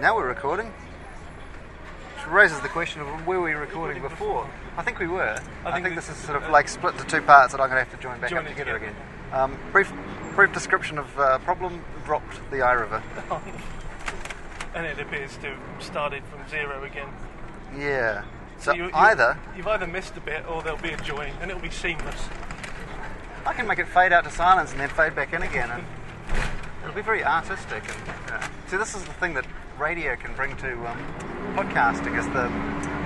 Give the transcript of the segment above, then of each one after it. Now we're recording. Which raises the question of were we recording before? I think we were. I think this is sort of like split into two parts that I'm going to have to join back up together again. Brief description of problem: dropped the Eye River. And it appears to have started from zero again. Yeah. So you've either missed a bit or there'll be a join and it'll be seamless. I can make it fade out to silence and then fade back in again, and it'll be very artistic. And see, this is the thing that radio can bring to podcasting, is the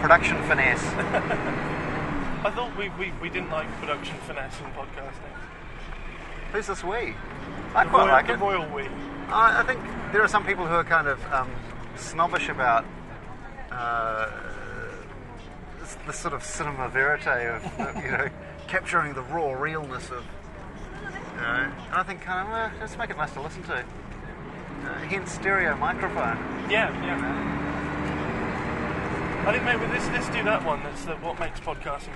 production finesse. I thought we didn't like production finesse in podcasting. Who's this we? I quite like it. The royal we. I think there are some people who are kind of snobbish about the sort of cinema verite of capturing the raw realness of, and I think kind of let's make it nice to listen to. Hence stereo microphone. Yeah. I think maybe let's do that one. That's what makes podcasting.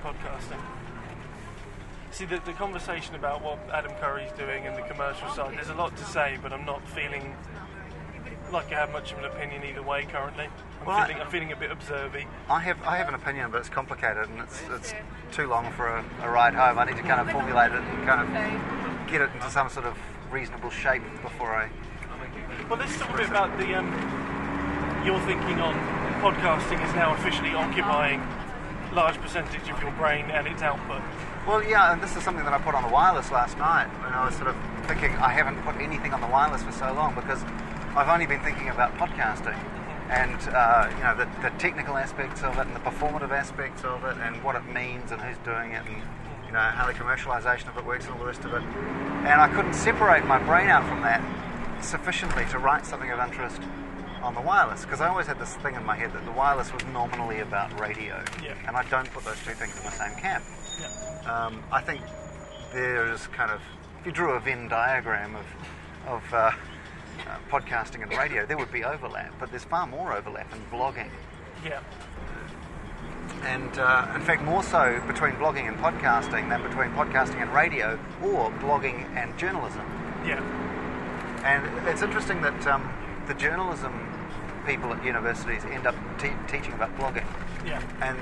See, the conversation about what Adam Curry's doing and the commercial side. There's a lot to say, but I'm not feeling like I have much of an opinion either way currently. I'm feeling a bit observy. I have an opinion, but it's complicated and it's too long for a ride home. I need to kind of formulate it and kind of get it into some sort of reasonable shape before I... Well, let's talk a bit about the your thinking on podcasting is now officially occupying a large percentage of your brain and its output. Well, yeah, and this is something that I put on the wireless last night when I was sort of thinking I haven't put anything on the wireless for so long because I've only been thinking about podcasting and the technical aspects of it and the performative aspects of it and what it means and who's doing it and how the commercialization of it works and all the rest of it. And I couldn't separate my brain out from that sufficiently to write something of interest on the wireless, because I always had this thing in my head that the wireless was nominally about radio, and I don't put those two things in the same camp. Yeah. I think there's kind of, if you drew a Venn diagram of podcasting and radio, there would be overlap, but there's far more overlap in blogging. Yeah. And in fact, more so between blogging and podcasting than between podcasting and radio, or blogging and journalism. Yeah. And it's interesting that the journalism people at universities end up teaching about blogging. Yeah. And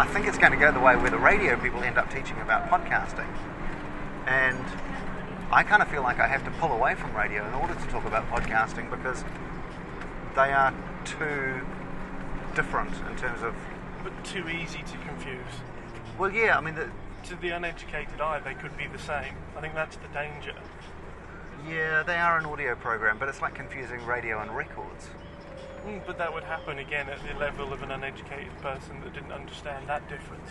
I think it's going to go the way where the radio people end up teaching about podcasting. And I kind of feel like I have to pull away from radio in order to talk about podcasting, because they are too different in terms of... But too easy to confuse. Well, yeah, I mean... To the uneducated eye, they could be the same. I think that's the danger. Yeah, they are an audio program, but it's like confusing radio and records. But that would happen again at the level of an uneducated person that didn't understand that difference.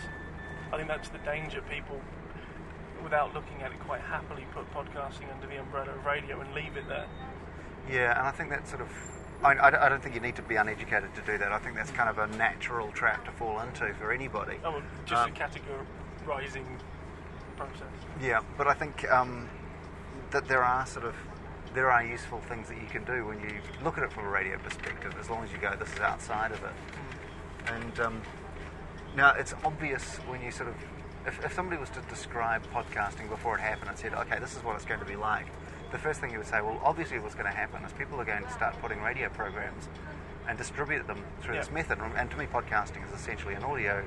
I think that's the danger. People, without looking at it, quite happily put podcasting under the umbrella of radio and leave it there. Yeah, and I think that sort of... I don't think you need to be uneducated to do that. I think that's kind of a natural trap to fall into for anybody. Oh, just a categorising process. Yeah, but I think that there are useful things that you can do when you look at it from a radio perspective, as long as you go, this is outside of it. And now it's obvious when you sort of, if somebody was to describe podcasting before it happened and said, okay, this is what it's going to be like, the first thing you would say, well, obviously what's going to happen is people are going to start putting radio programs and distribute them through this method. And to me, podcasting is essentially an audio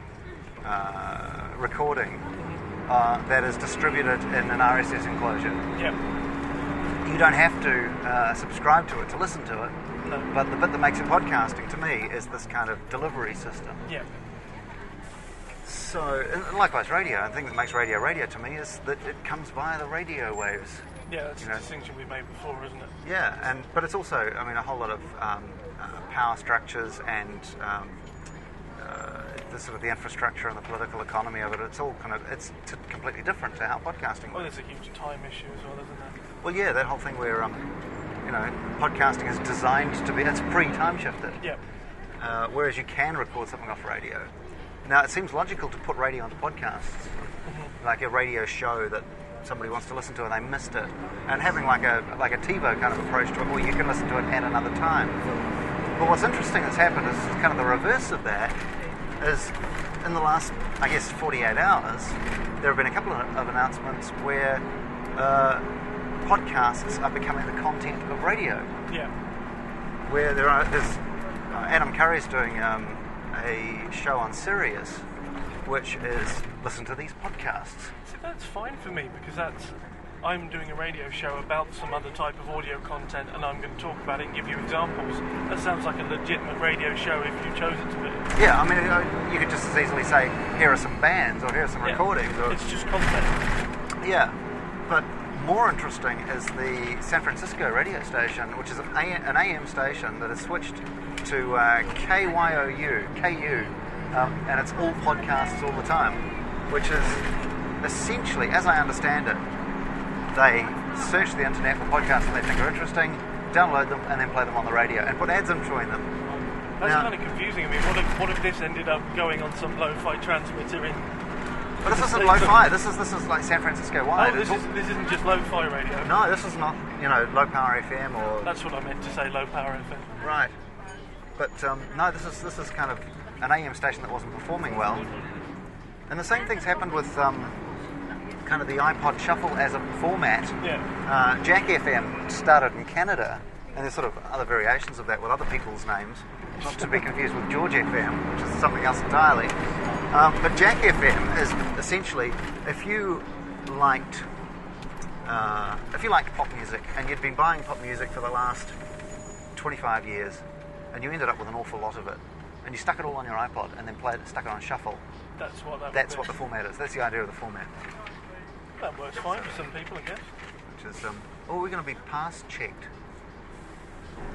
recording that is distributed in an RSS enclosure. Yep. You don't have to subscribe to it to listen to it, but the bit that makes it podcasting to me is this kind of delivery system. Yeah. So, and likewise radio, the thing that makes radio to me is that it comes via the radio waves. Yeah, that's a distinction we made before, isn't it? Yeah, but it's also, I mean, a whole lot of power structures and the sort of the infrastructure and the political economy of it. It's all kind of, it's completely different to how podcasting works. Well, there's a huge time issue as well, isn't there? Well, yeah, that whole thing where, podcasting is designed to be, it's pre-time shifted. Yeah. Whereas you can record something off radio. Now, it seems logical to put radio onto podcasts, like a radio show that somebody wants to listen to and they missed it, and having like a TiVo kind of approach to it, well, you can listen to it at another time. But what's interesting that's happened is kind of the reverse of that, is in the last, I guess, 48 hours, there have been a couple of announcements where podcasts are becoming the content of radio. Yeah. Where there's Adam Curry's doing a show on Sirius, which is listen to these podcasts. See, that's fine for me, because I'm doing a radio show about some other type of audio content, and I'm going to talk about it and give you examples. That sounds like a legitimate radio show if you chose it to be. Yeah, I mean, you could just as easily say, here are some bands, or here are some recordings. Or... it's just content. Yeah, but more interesting is the San Francisco radio station, which is an AM station that has switched to KYOU, and it's all podcasts all the time, which is essentially, as I understand it, they search the internet for podcasts that they think are interesting, download them, and then play them on the radio, and put ads in between them. That's kind of confusing. I mean, what if this ended up going on some lo-fi transmitter in... But this isn't lo-fi. This is like San Francisco-wide. Oh, this isn't just lo-fi radio. No, this is not, low-power FM or... That's what I meant to say, low-power FM. Right. But, no, this is kind of an AM station that wasn't performing well. And the same thing's happened with... kind of the iPod Shuffle as a format. Yeah. Jack FM started in Canada, and there's sort of other variations of that with other people's names, not to be confused with George FM, which is something else entirely. But Jack FM is essentially, if you liked pop music and you'd been buying pop music for the last 25 years, and you ended up with an awful lot of it, and you stuck it all on your iPod and then stuck it on shuffle. That's what the format is. That's the idea of the format. That works fine for some people, I guess. Which is, we're going to be pass checked.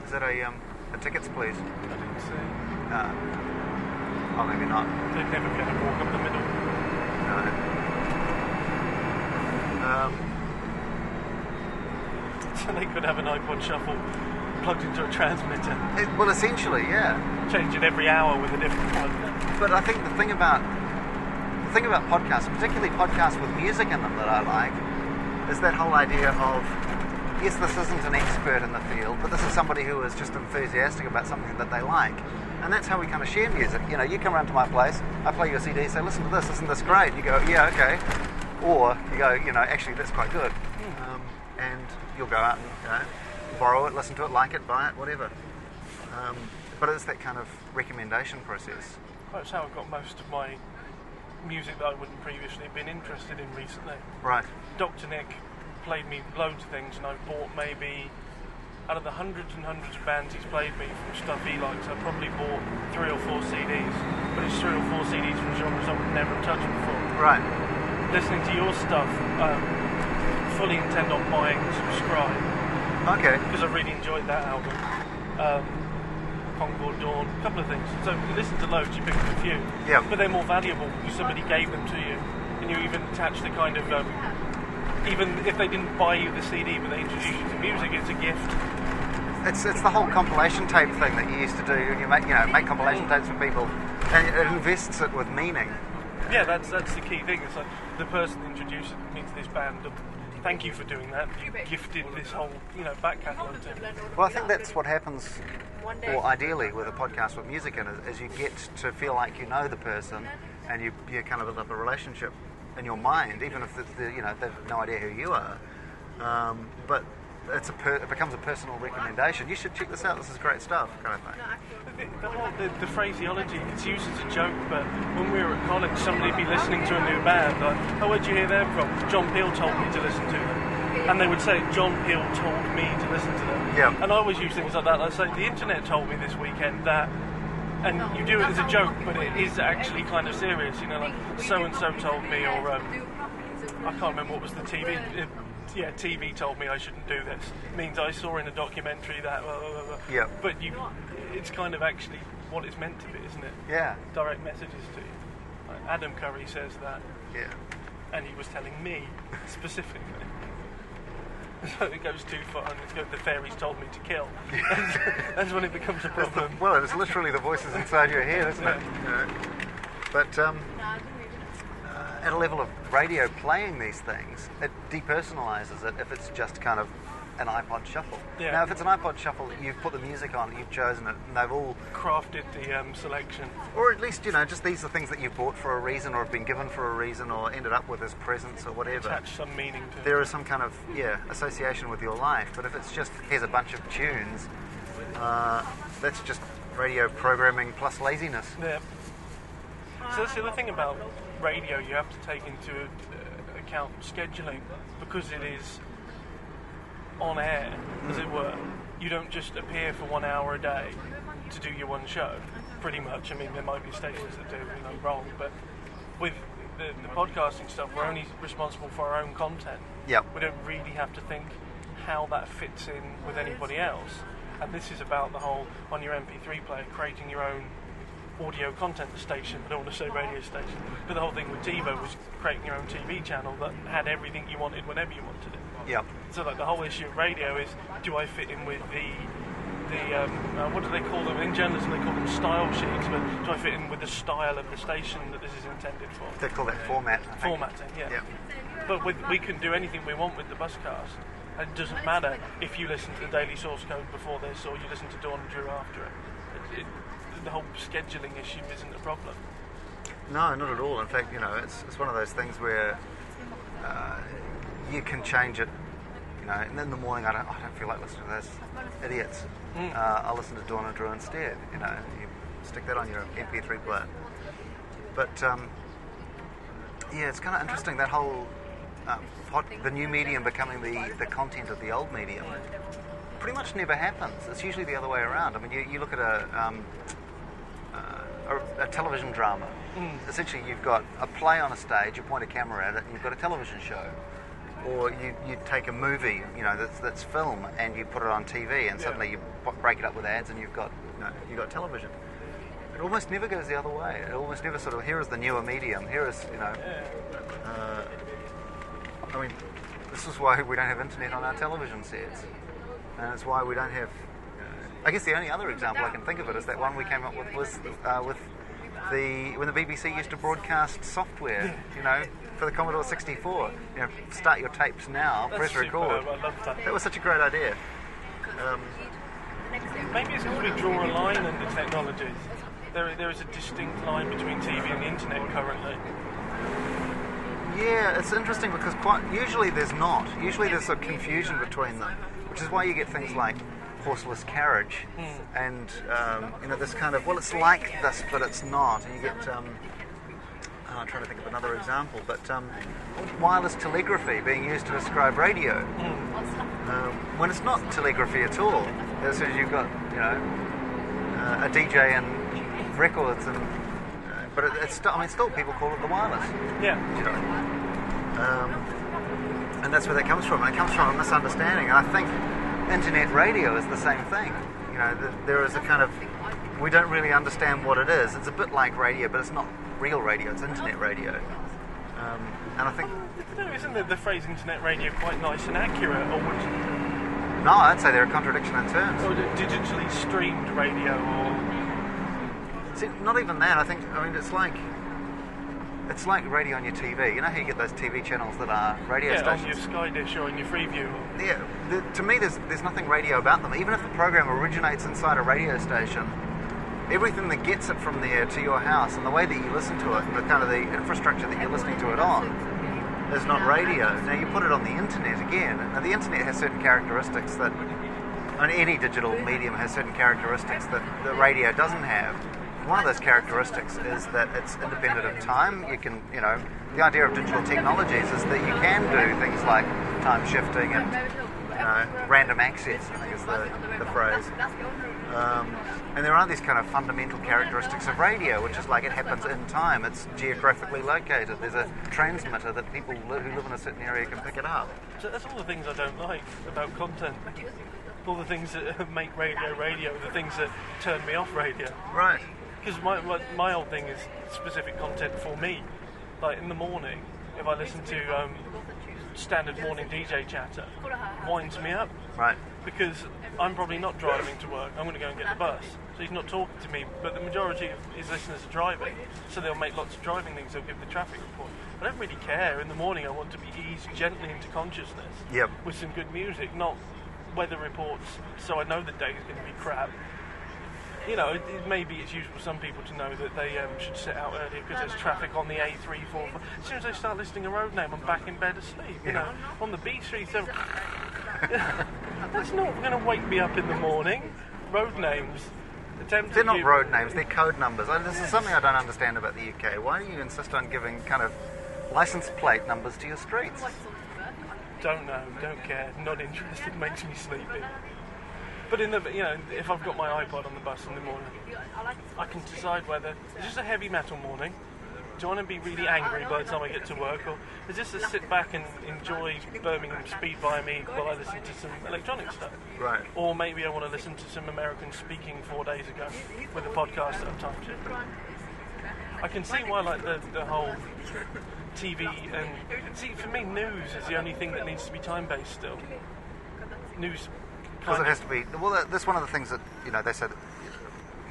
Is that a tickets, please? I didn't see. Oh, maybe not. They'd never be able to walk up the middle. No. So they could have an iPod Shuffle plugged into a transmitter. Well, essentially, yeah. Change it every hour with a different one. But I think the thing about podcasts, particularly podcasts with music in them that I like, is that whole idea of, yes, this isn't an expert in the field, but this is somebody who is just enthusiastic about something that they like. And that's how we kind of share music. You come around to my place, I play your CD, say, listen to this, isn't this great? You go, yeah, okay. Or you go, actually, that's quite good. And you'll go out and borrow it, listen to it, like it, buy it, whatever. But it's that kind of recommendation process. That's how I got most of my... music that I wouldn't previously have been interested in recently. Right. Dr. Nick played me loads of things, and I've bought maybe, out of the hundreds and hundreds of bands he's played me from stuff he likes, I've probably bought 3 or 4 CDs, but it's 3 or 4 CDs from genres I would never have touched before. Right. Listening to your stuff, fully intend on buying and subscribe. Okay. Because I really enjoyed that album. Concord Dawn, a couple of things. So you listen to loads, you pick up a few. Yeah. But they're more valuable because somebody gave them to you, and you even attach the kind of even if they didn't buy you the CD, but they introduced you to music, it's a gift. It's the whole compilation tape thing that you used to do, and you make compilation tapes for people, and it invests it with meaning. Yeah, that's the key thing. It's like the person introduced me to this band. Thank you for doing that. You gifted this whole, back catalogue to me. Well, I think that's what happens, or ideally, with a podcast with music in it, is you get to feel like you know the person, and you kind of build up a relationship in your mind, even if they've no idea who you are. But it becomes a personal recommendation. You should check this out. This is great stuff, kind of thing. The phraseology, it's used as a joke, but when we were at college, somebody would be listening to a new band, like, oh, where'd you hear them from? John Peel told me to listen to them. And they would say, John Peel told me to listen to them. Yeah. And I always use things like that. I'd say, the internet told me this weekend that, and you do it as a joke, but it is actually kind of serious, like, so-and-so told me, or, I can't remember what was the TV... TV told me I shouldn't do this. It means I saw in a documentary that... Blah, blah, blah, blah. Yeah. But it's kind of actually what it's meant to be, isn't it? Yeah. Direct messages to you. Like Adam Curry says that. Yeah. And he was telling me, specifically. So it goes too far, and it's going, the fairies told me to kill. That's when it becomes a problem. It's literally the voices inside your head, isn't it? Yeah. But... at a level of radio playing these things, it depersonalises it if it's just kind of an iPod shuffle. Yeah. Now, if it's an iPod shuffle, you've put the music on, you've chosen it, and they've all... crafted the selection. Or at least, just these are things that you've bought for a reason, or have been given for a reason, or ended up with as presents, or whatever. Attach some meaning to it. There is some kind of, association with your life, but if it's just, here's a bunch of tunes, that's just radio programming plus laziness. Yeah. So that's the other thing about radio, you have to take into account scheduling, because it is on air, as it were. You don't just appear for 1 hour a day to do your one show, pretty much. I mean, there might be stations that do, you know, wrong, but with the podcasting stuff, we're only responsible for our own content. Yeah. We don't really have to think how that fits in with anybody else. And this is about the whole, on your MP3 player, creating your own audio content station. I don't want to say radio station, but the whole thing with TiVo was creating your own TV channel that had everything you wanted whenever you wanted it. Yeah. So like the whole issue of radio is, do I fit in with the what do they call them in journalism? They call them style sheets, but do I fit in with the style of the station that this is intended for? They call that format. Formatting, yeah. Yep. But we can do anything we want with the Buscast. It doesn't matter if you listen to the Daily Source Code before this or you listen to Dawn and Drew after it. The whole scheduling issue isn't a problem. No, not at all. In fact, you know, it's one of those things where you can change it. You know, and in the morning I don't feel like listening to those idiots. I'll listen to Dawn and Drew instead. You know, you stick that on your MP3 player. But yeah, it's kind of interesting that whole the new medium becoming the content of the old medium. Pretty much never happens. It's usually the other way around. I mean, you look at a television drama. Essentially, you've got a play on a stage, you point a camera at it, and you've got a television show. Or you take a movie, you know, that's film, and you put it on TV, and suddenly you break it up with ads, and you've got television. It almost never goes the other way. It almost never sort of, here is the newer medium. Here is, you know, I mean, this is why we don't have internet on our television sets. And it's why we don't have... I guess the only other example I can think of it is that one we came up with was when the BBC used to broadcast software, you know, for the Commodore 64. You know, start your tapes now, press record. I love that. That was such a great idea. Maybe it's because we draw a line in the technologies. There is a distinct line between TV and the internet currently. Yeah, it's interesting because quite usually there's not. Usually there's a confusion between them, which is why you get things like horseless carriage and you know, this kind of, well, it's like this but it's not, and you get I'm trying to think of another example, but wireless telegraphy being used to describe radio when it's not telegraphy at all. As soon as you've got, you know, a DJ and records and but still people call it the wireless. Yeah. You know? And that's where that comes from. And it comes from a misunderstanding. And I think internet radio is the same thing. You know, there is a kind of... We don't really understand what it is. It's a bit like radio, but it's not real radio. It's internet radio. And I think... Isn't the phrase internet radio quite nice and accurate? Or would you... No, I'd say they're a contradiction in terms. Or digitally streamed radio or... See, not even that. I think, I mean, it's like radio on your TV. You know how you get those TV channels that are radio stations? Yeah, on your Sky Dish or on your Freeview. Yeah, to me there's nothing radio about them. Even if the program originates inside a radio station, everything that gets it from there to your house and the way that you listen to it and the kind of the infrastructure that you're listening to it on is not radio. Now you put it on the internet again, and the internet has certain characteristics that, I mean, any digital medium has certain characteristics that the radio doesn't have. One of those characteristics is that it's independent of time. You can, you know, the idea of digital technologies is that you can do things like time shifting and, you know, random access, I think is the phrase. And there are these kind of fundamental characteristics of radio, which is like it happens in time. It's geographically located. There's a transmitter that people who live in a certain area can pick it up. So that's all the things I don't like about content. All the things that make radio, the things that turn me off radio. Right. Because my old thing is specific content for me. Like in the morning, if I listen to standard morning DJ chatter, it winds me up. Right. Because I'm probably not driving to work. I'm going to go and get the bus. So he's not talking to me. But the majority of his listeners are driving. So they'll make lots of driving things. They'll give the traffic report. I don't really care. In the morning, I want to be eased gently into consciousness. Yep. With some good music, not weather reports. So I know the day is going to be crap. You know, maybe it's useful for some people to know that they should set out earlier because there's traffic on the A345. As soon as I start listening a road name, I'm back in bed asleep. You know, on the B37, that's not going to wake me up in the morning. Road names. They're not road names, they're code numbers. This is something I don't understand about the UK. Why do you insist on giving kind of license plate numbers to your streets? Don't know, don't care, not interested, makes me sleepy. But in the, you know, if I've got my iPod on the bus in the morning, I can decide whether, is this a heavy metal morning? Do I want to be really angry by the time I get to work? Or is this to sit back and enjoy Birmingham speed by me while I listen to some electronic stuff? Right. Or maybe I want to listen to some American speaking 4 days ago with a podcast that I've time to. I can see why, like, the whole TV and... See, for me, news is the only thing that needs to be time-based still. News... Because it has to be... Well, that's one of the things that, you know, they said...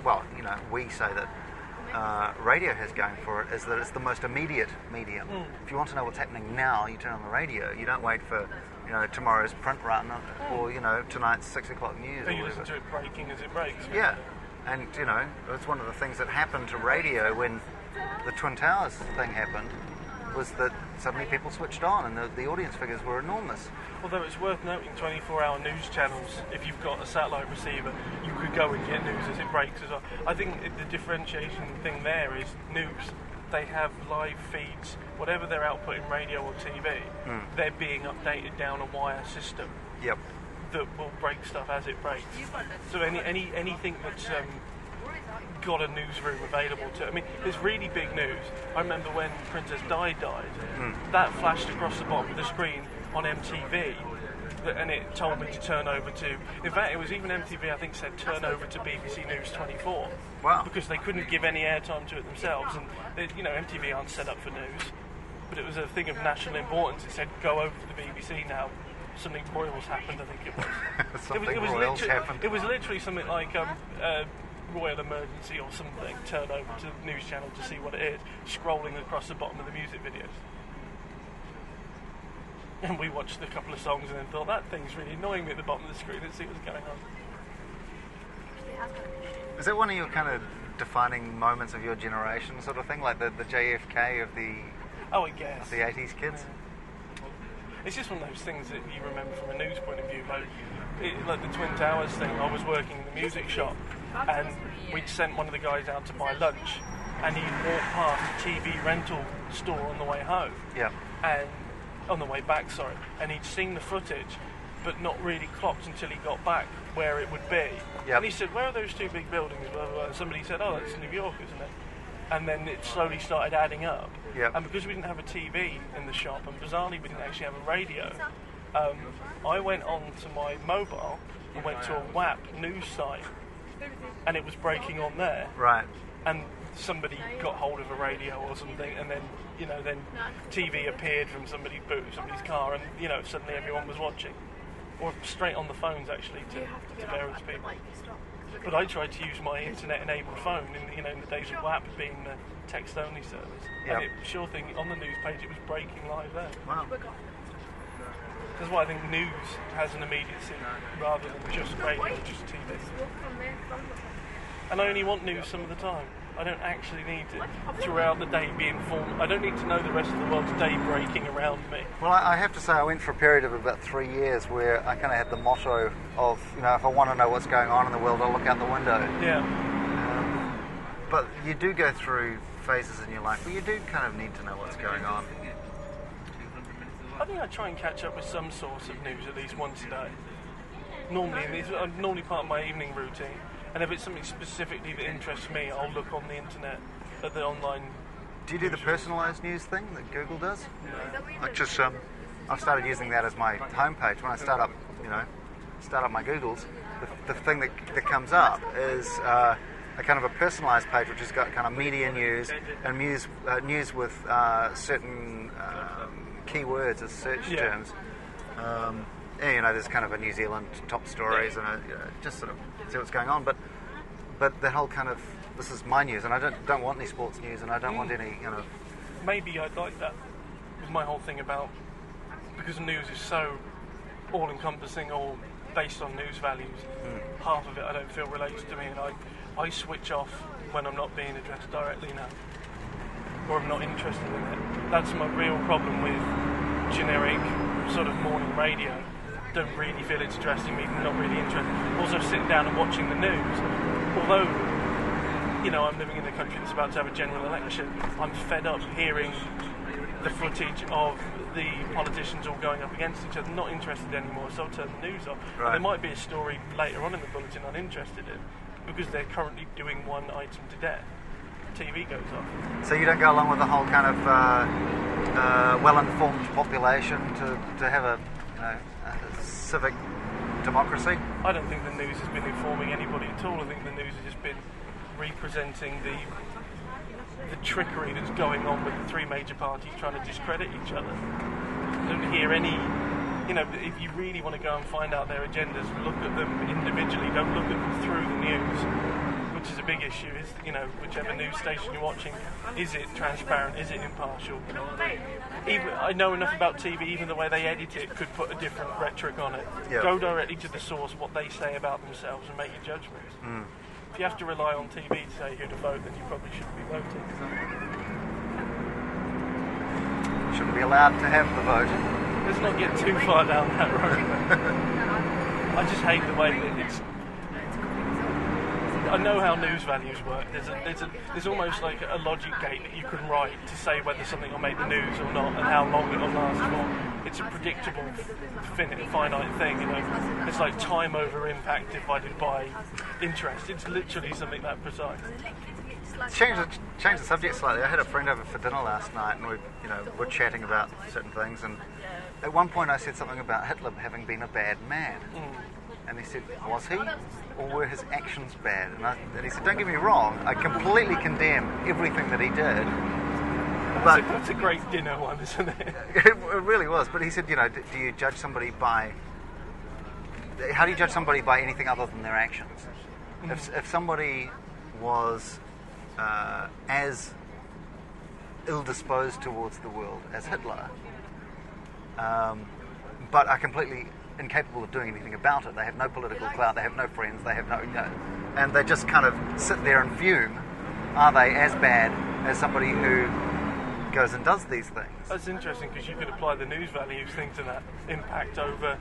Well, you know, we say that... radio has going for it is that it's the most immediate medium. Mm. If you want to know what's happening now, you turn on the radio. You don't wait for, you know, tomorrow's print run or, you know, tonight's 6 o'clock news. Or you listen to it breaking as it breaks. Yeah, and you know it's one of the things that happened to radio when the Twin Towers thing happened was that suddenly people switched on and the audience figures were enormous. Although it's worth noting 24-hour news channels, if you've got a satellite receiver, you could go and get news as it breaks as well. I think the differentiation thing there is news. They have live feeds. Whatever they're outputting radio or TV, they're being updated down a wire system that will break stuff as it breaks. So anything that's... got a newsroom available to it. I mean, it's really big news. I remember when Princess Di died, that flashed across the bottom of the screen on MTV, and it told me to turn over to... In fact, it was even MTV, I think, said turn over to BBC News 24. Wow. Because they couldn't give any airtime to it themselves, and, you know, MTV aren't set up for news. But it was a thing of national importance. It said, go over to the BBC now. Something royal's happened, I think it was. Something royal's happened. It was literally something like... Royal emergency or something, turn over to the news channel to see what it is, scrolling across the bottom of the music videos. And we watched a couple of songs and then thought, that thing's really annoying me at the bottom of the screen, let's see what's going on. Is that one of your kind of defining moments of your generation sort of thing, like the JFK of the... Oh, I guess. Of the 80s kids? Yeah. It's just one of those things that you remember from a news point of view, like the Twin Towers thing. I was working in the music shop, and we'd sent one of the guys out to buy lunch, and he walked past a TV rental store on the way home. Yeah. And on the way back, sorry. And he'd seen the footage, but not really clocked until he got back where it would be. Yeah. And he said, "Where are those two big buildings?" Blah, blah, blah. Somebody said, "Oh, that's New York, isn't it?" And then it slowly started adding up. Yeah. And because we didn't have a TV in the shop, and bizarrely we didn't actually have a radio, I went on to my mobile and went to a WAP news site. And it was breaking on there. Right. And somebody got hold of a radio or something, and then, you know, then TV appeared from somebody's boot, somebody's car, and, you know, suddenly everyone was watching. Or straight on the phones, actually, to various people. But I tried to use my internet-enabled phone in, you know, in the days of WAP being the text-only service. Yep. And it, sure thing, on the news page, it was breaking live there. Wow. That's why I think news has an immediacy rather than just radio or just TV. And I only want news some of the time. I don't actually need it throughout the day being informed. I don't need to know the rest of the world's day breaking around me. Well, I have to say I went for a period of about 3 years where I kind of had the motto of, you know, if I want to know what's going on in the world, I'll look out the window. Yeah. But you do go through phases in your life where you do kind of need to know what's going on. I think I try and catch up with some source of news at least once a day. Normally part of my evening routine. And if it's something specifically that interests me, I'll look on the internet at the online... Do you do the personalised news thing that Google does? No. Like just, I've started using that as my homepage. When I start up, you know, my Googles, the thing that comes up is... a kind of a personalised page which has got kind of media news and news with certain keywords as search terms. And, you know, there's kind of a New Zealand top stories and a, you know, just sort of see what's going on. But the whole kind of this is my news, and I don't want any sports news, and I don't want any, you know. Maybe I'd like that with my whole thing about because news is so all-encompassing, all based on news values. Half of it I don't feel relates to me, and I switch off when I'm not being addressed directly now, or I'm not interested in it. That's my real problem with generic sort of morning radio. Don't really feel it's addressing me, not really interested. Also sitting down and watching the news, although, you know, I'm living in a country that's about to have a general election, I'm fed up hearing the footage of the politicians all going up against each other, not interested anymore, so I'll turn the news off. Right. There might be a story later on in the bulletin I'm interested in, because they're currently doing one item to death. TV goes off. So you don't go along with the whole kind of well-informed population to have a, you know, a civic democracy? I don't think the news has been informing anybody at all. I think the news has just been representing the trickery that's going on with the three major parties trying to discredit each other. I don't hear any, you know, if you really want to go and find out their agendas, look at them individually, don't look at them through the news, which is a big issue, is, you know, whichever news station you're watching, is it transparent, is it impartial? Even, I know enough about TV, even the way they edit it could put a different rhetoric on it. Yep. Go directly to the source, what they say about themselves, and make your judgments. Mm. If you have to rely on TV to say who to vote, then you probably shouldn't be voting. Shouldn't be allowed to have the vote. Let's not get too far down that road. I just hate the way that it's... I know how news values work. There's almost like a logic gate that you can write to say whether something will make the news or not and how long it will last for. It's a predictable, finite thing, you know. It's like time over impact divided by interest. It's literally something that precise. Change the subject slightly. I had a friend over for dinner last night, and we were chatting about certain things. And at one point, I said something about Hitler having been a bad man, and he said, "Was he, or were his actions bad?" And he said, "Don't get me wrong. I completely condemn everything that he did." But that's a great dinner one, isn't it? It really was. But he said, "You know, do you judge somebody by? How do you judge somebody by anything other than their actions? If somebody was as ill-disposed towards the world as Hitler, but are completely incapable of doing anything about it. They have no political clout, they have no friends, they have no... You know, and they just kind of sit there and fume. Are they as bad as somebody who goes and does these things?" That's interesting, because you could apply the news values thing to that impact over...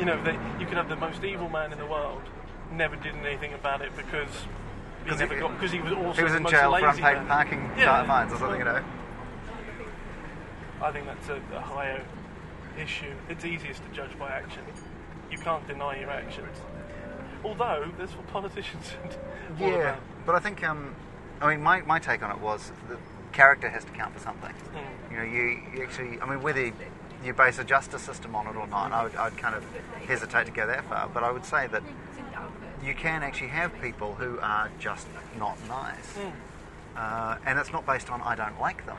You know, you could have the most evil man in the world, never did anything about it because... Because he was also in jail for unpaid parking fines or something, you know. I think that's a higher issue. It's easiest to judge by action. You can't deny your actions. Although, that's what politicians are all about. But I think, my take on it was that character has to count for something. Mm. You know, you actually, I mean, whether you base a justice system on it or not, I'd kind of hesitate to go that far, but I would say that you can actually have people who are just not nice. Mm. And it's not based on I don't like them.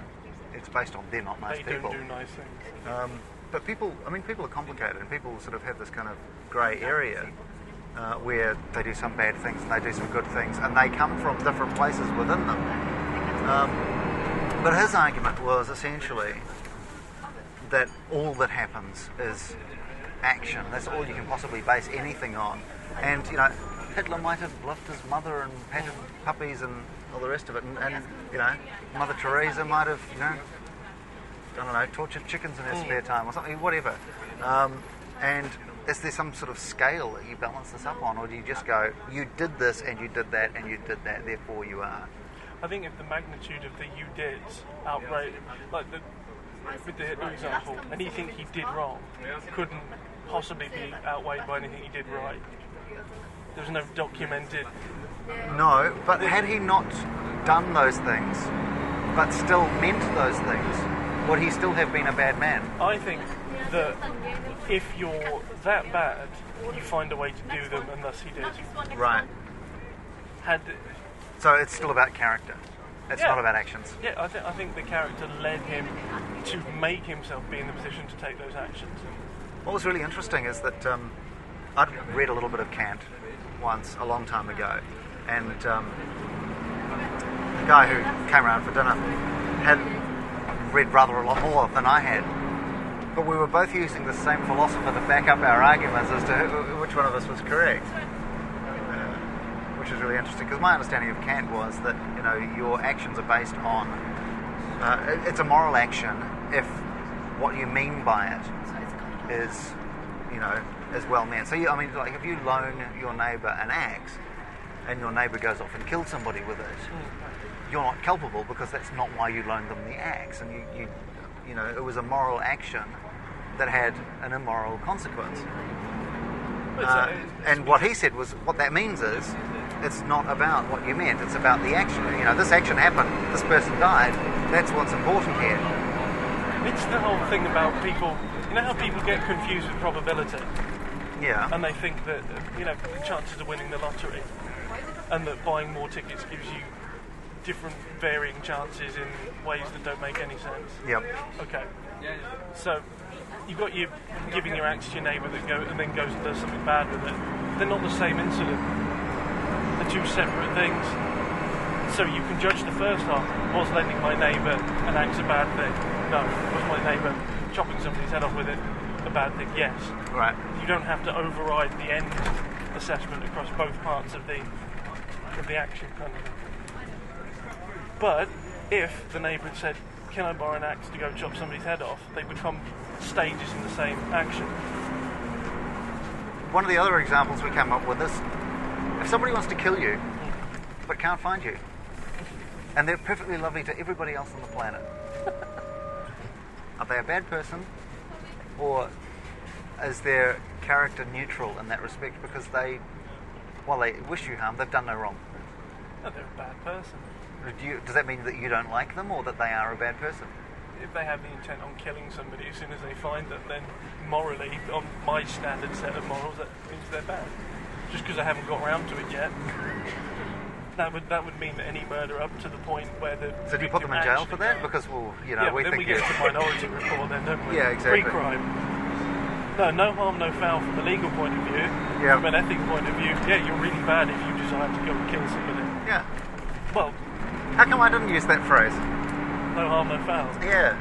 It's based on they're not nice people. They don't do nice things. But people, I mean, people are complicated, and people sort of have this kind of grey area where they do some bad things and they do some good things, and they come from different places within them. But his argument was essentially that all that happens is action. That's all you can possibly base anything on. And, you know, Hitler might have bluffed his mother and patted puppies and all the rest of it. And you know, Mother Teresa might have, you know, I don't know, tortured chickens in her spare time or something, whatever. And is there some sort of scale that you balance this up on? Or do you just go, you did this and you did that and you did that, therefore you are? I think if the magnitude of the you dids outweigh, like with the Hitler example, anything he did wrong couldn't possibly be outweighed by anything he did right. There's no documented... No, but had he not done those things, but still meant those things, would he still have been a bad man? I think that if you're that bad, you find a way to do them, and thus he did. Right. So it's still about character. It's not about actions. Yeah, I think the character led him to make himself be in the position to take those actions. What was really interesting is that... I'd read a little bit of Kant once, a long time ago, and the guy who came around for dinner had read rather a lot more than I had, but we were both using the same philosopher to back up our arguments as to which one of us was correct, which is really interesting, because my understanding of Kant was that, you know, your actions are based on, it's a moral action if what you mean by it is, you know, as well meant. So, I mean, like, if you loan your neighbour an axe, and your neighbour goes off and kills somebody with it, you're not culpable because that's not why you loaned them the axe. And you know, it was a moral action that had an immoral consequence. And what he said was, what that means is, it's not about what you meant, it's about the action. You know, this action happened, this person died, that's what's important here. It's the whole thing about people, you know how people get confused with probability? Yeah. And they think that, you know, the chances of winning the lottery, and that buying more tickets gives you different varying chances in ways that don't make any sense. Yep. Okay. So you've got you giving your axe to your neighbour that goes and does something bad with it. They're not the same incident. They're two separate things. So you can judge the first half. Was lending my neighbour an axe a bad thing? No. Was my neighbour chopping somebody's head off with it a bad thing? Yes. Right. You don't have to override the end assessment across both parts of the action kind of thing. But if the neighbour had said, can I borrow an axe to go chop somebody's head off, they become stages in the same action. One of the other examples we came up with is, if somebody wants to kill you, but can't find you, and they're perfectly lovely to everybody else on the planet, are they a bad person, or is their character neutral in that respect, because they, while they wish you harm, they've done no wrong? No, they're a bad person. Does that mean that you don't like them, or that they are a bad person? If they have the intent on killing somebody as soon as they find them, then morally, on my standard set of morals, that means they're bad. Just because I haven't got around to it yet, that would mean that any murder up to the point where the... So do you put them in jail for that? Because, well, you know, we think... Yeah, then we get the minority report then, don't we? Yeah, exactly. Pre-crime. No harm, no foul from a legal point of view. Yeah. From an ethical point of view, yeah, you're really bad if you decide to go and kill somebody. Yeah. Well... How come I didn't use that phrase? No harm, no foul. Yeah.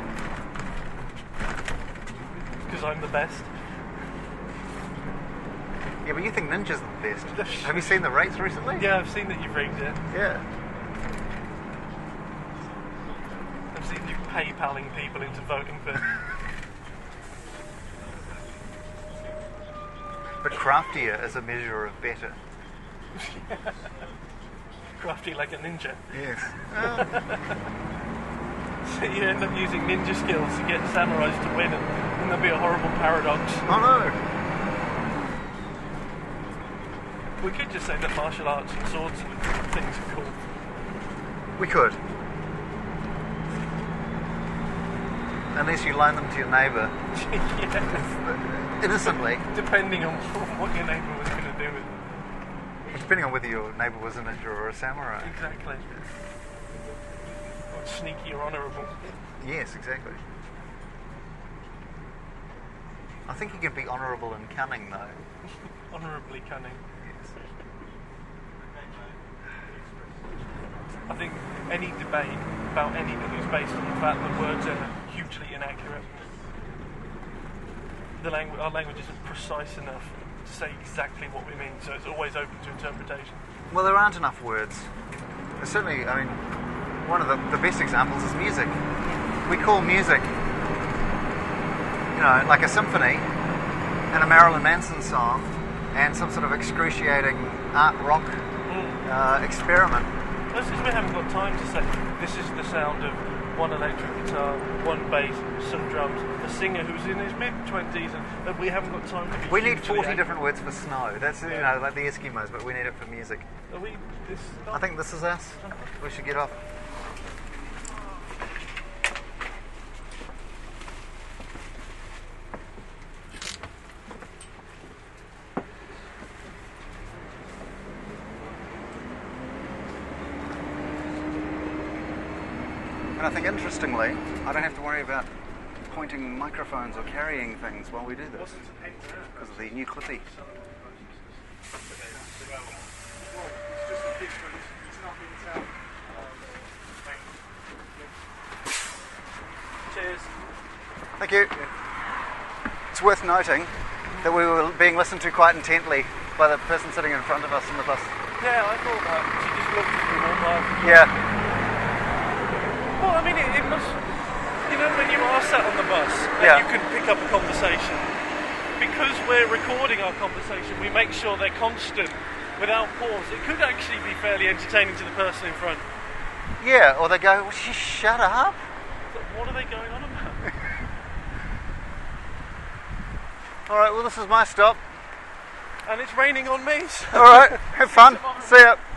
Because I'm the best. Yeah, but you think ninjas are the best. Have you seen the rates recently? Yeah, I've seen that you've rigged it. Yeah. I've seen you PayPaling people into voting for... But craftier is a measure of better. Crafty like a ninja. Yes. So you end up using ninja skills to get samurais to win, and there'll be a horrible paradox. Oh no! We could just say that martial arts and swords and things are cool. We could. Unless you loan them to your neighbour. Yes. Innocently. Depending on what your neighbour was going to do with them. Depending on whether your neighbour was a ninja or a samurai. Exactly. Or sneaky or honourable. Yes, exactly. I think you can be honourable and cunning, though. Honourably cunning. Yes. I think any debate about anything is based on the fact that words are hugely inaccurate. Our language isn't precise enough to say exactly what we mean, so it's always open to interpretation. Well, there aren't enough words. Certainly, I mean, one of the best examples is music. We call music, you know, like a symphony and a Marilyn Manson song and some sort of excruciating art rock experiment. Well, since we haven't got time to say, this is the sound of one electric guitar, one bass, some drums, a singer who's in his mid-20s, and we haven't got time to... We need 40 different words for snow. That's, you know, like the Eskimos, but we need it for music. I think this is us. We should get off. And I think, interestingly, I don't have to worry about pointing microphones or carrying things while we do this, because of the new clippy. Cheers. Thank you. It's worth noting that we were being listened to quite intently by the person sitting in front of us on the bus. Yeah, I thought that. She just looked at me all night. Yeah. Well, I mean, it must... You know, when you are sat on the bus and you can pick up a conversation, because we're recording our conversation, we make sure they're constant without pause, it could actually be fairly entertaining to the person in front. Yeah, or they go, well, just shut up. But what are they going on about? Alright, well, this is my stop. And it's raining on me, so... Alright, have fun. See ya.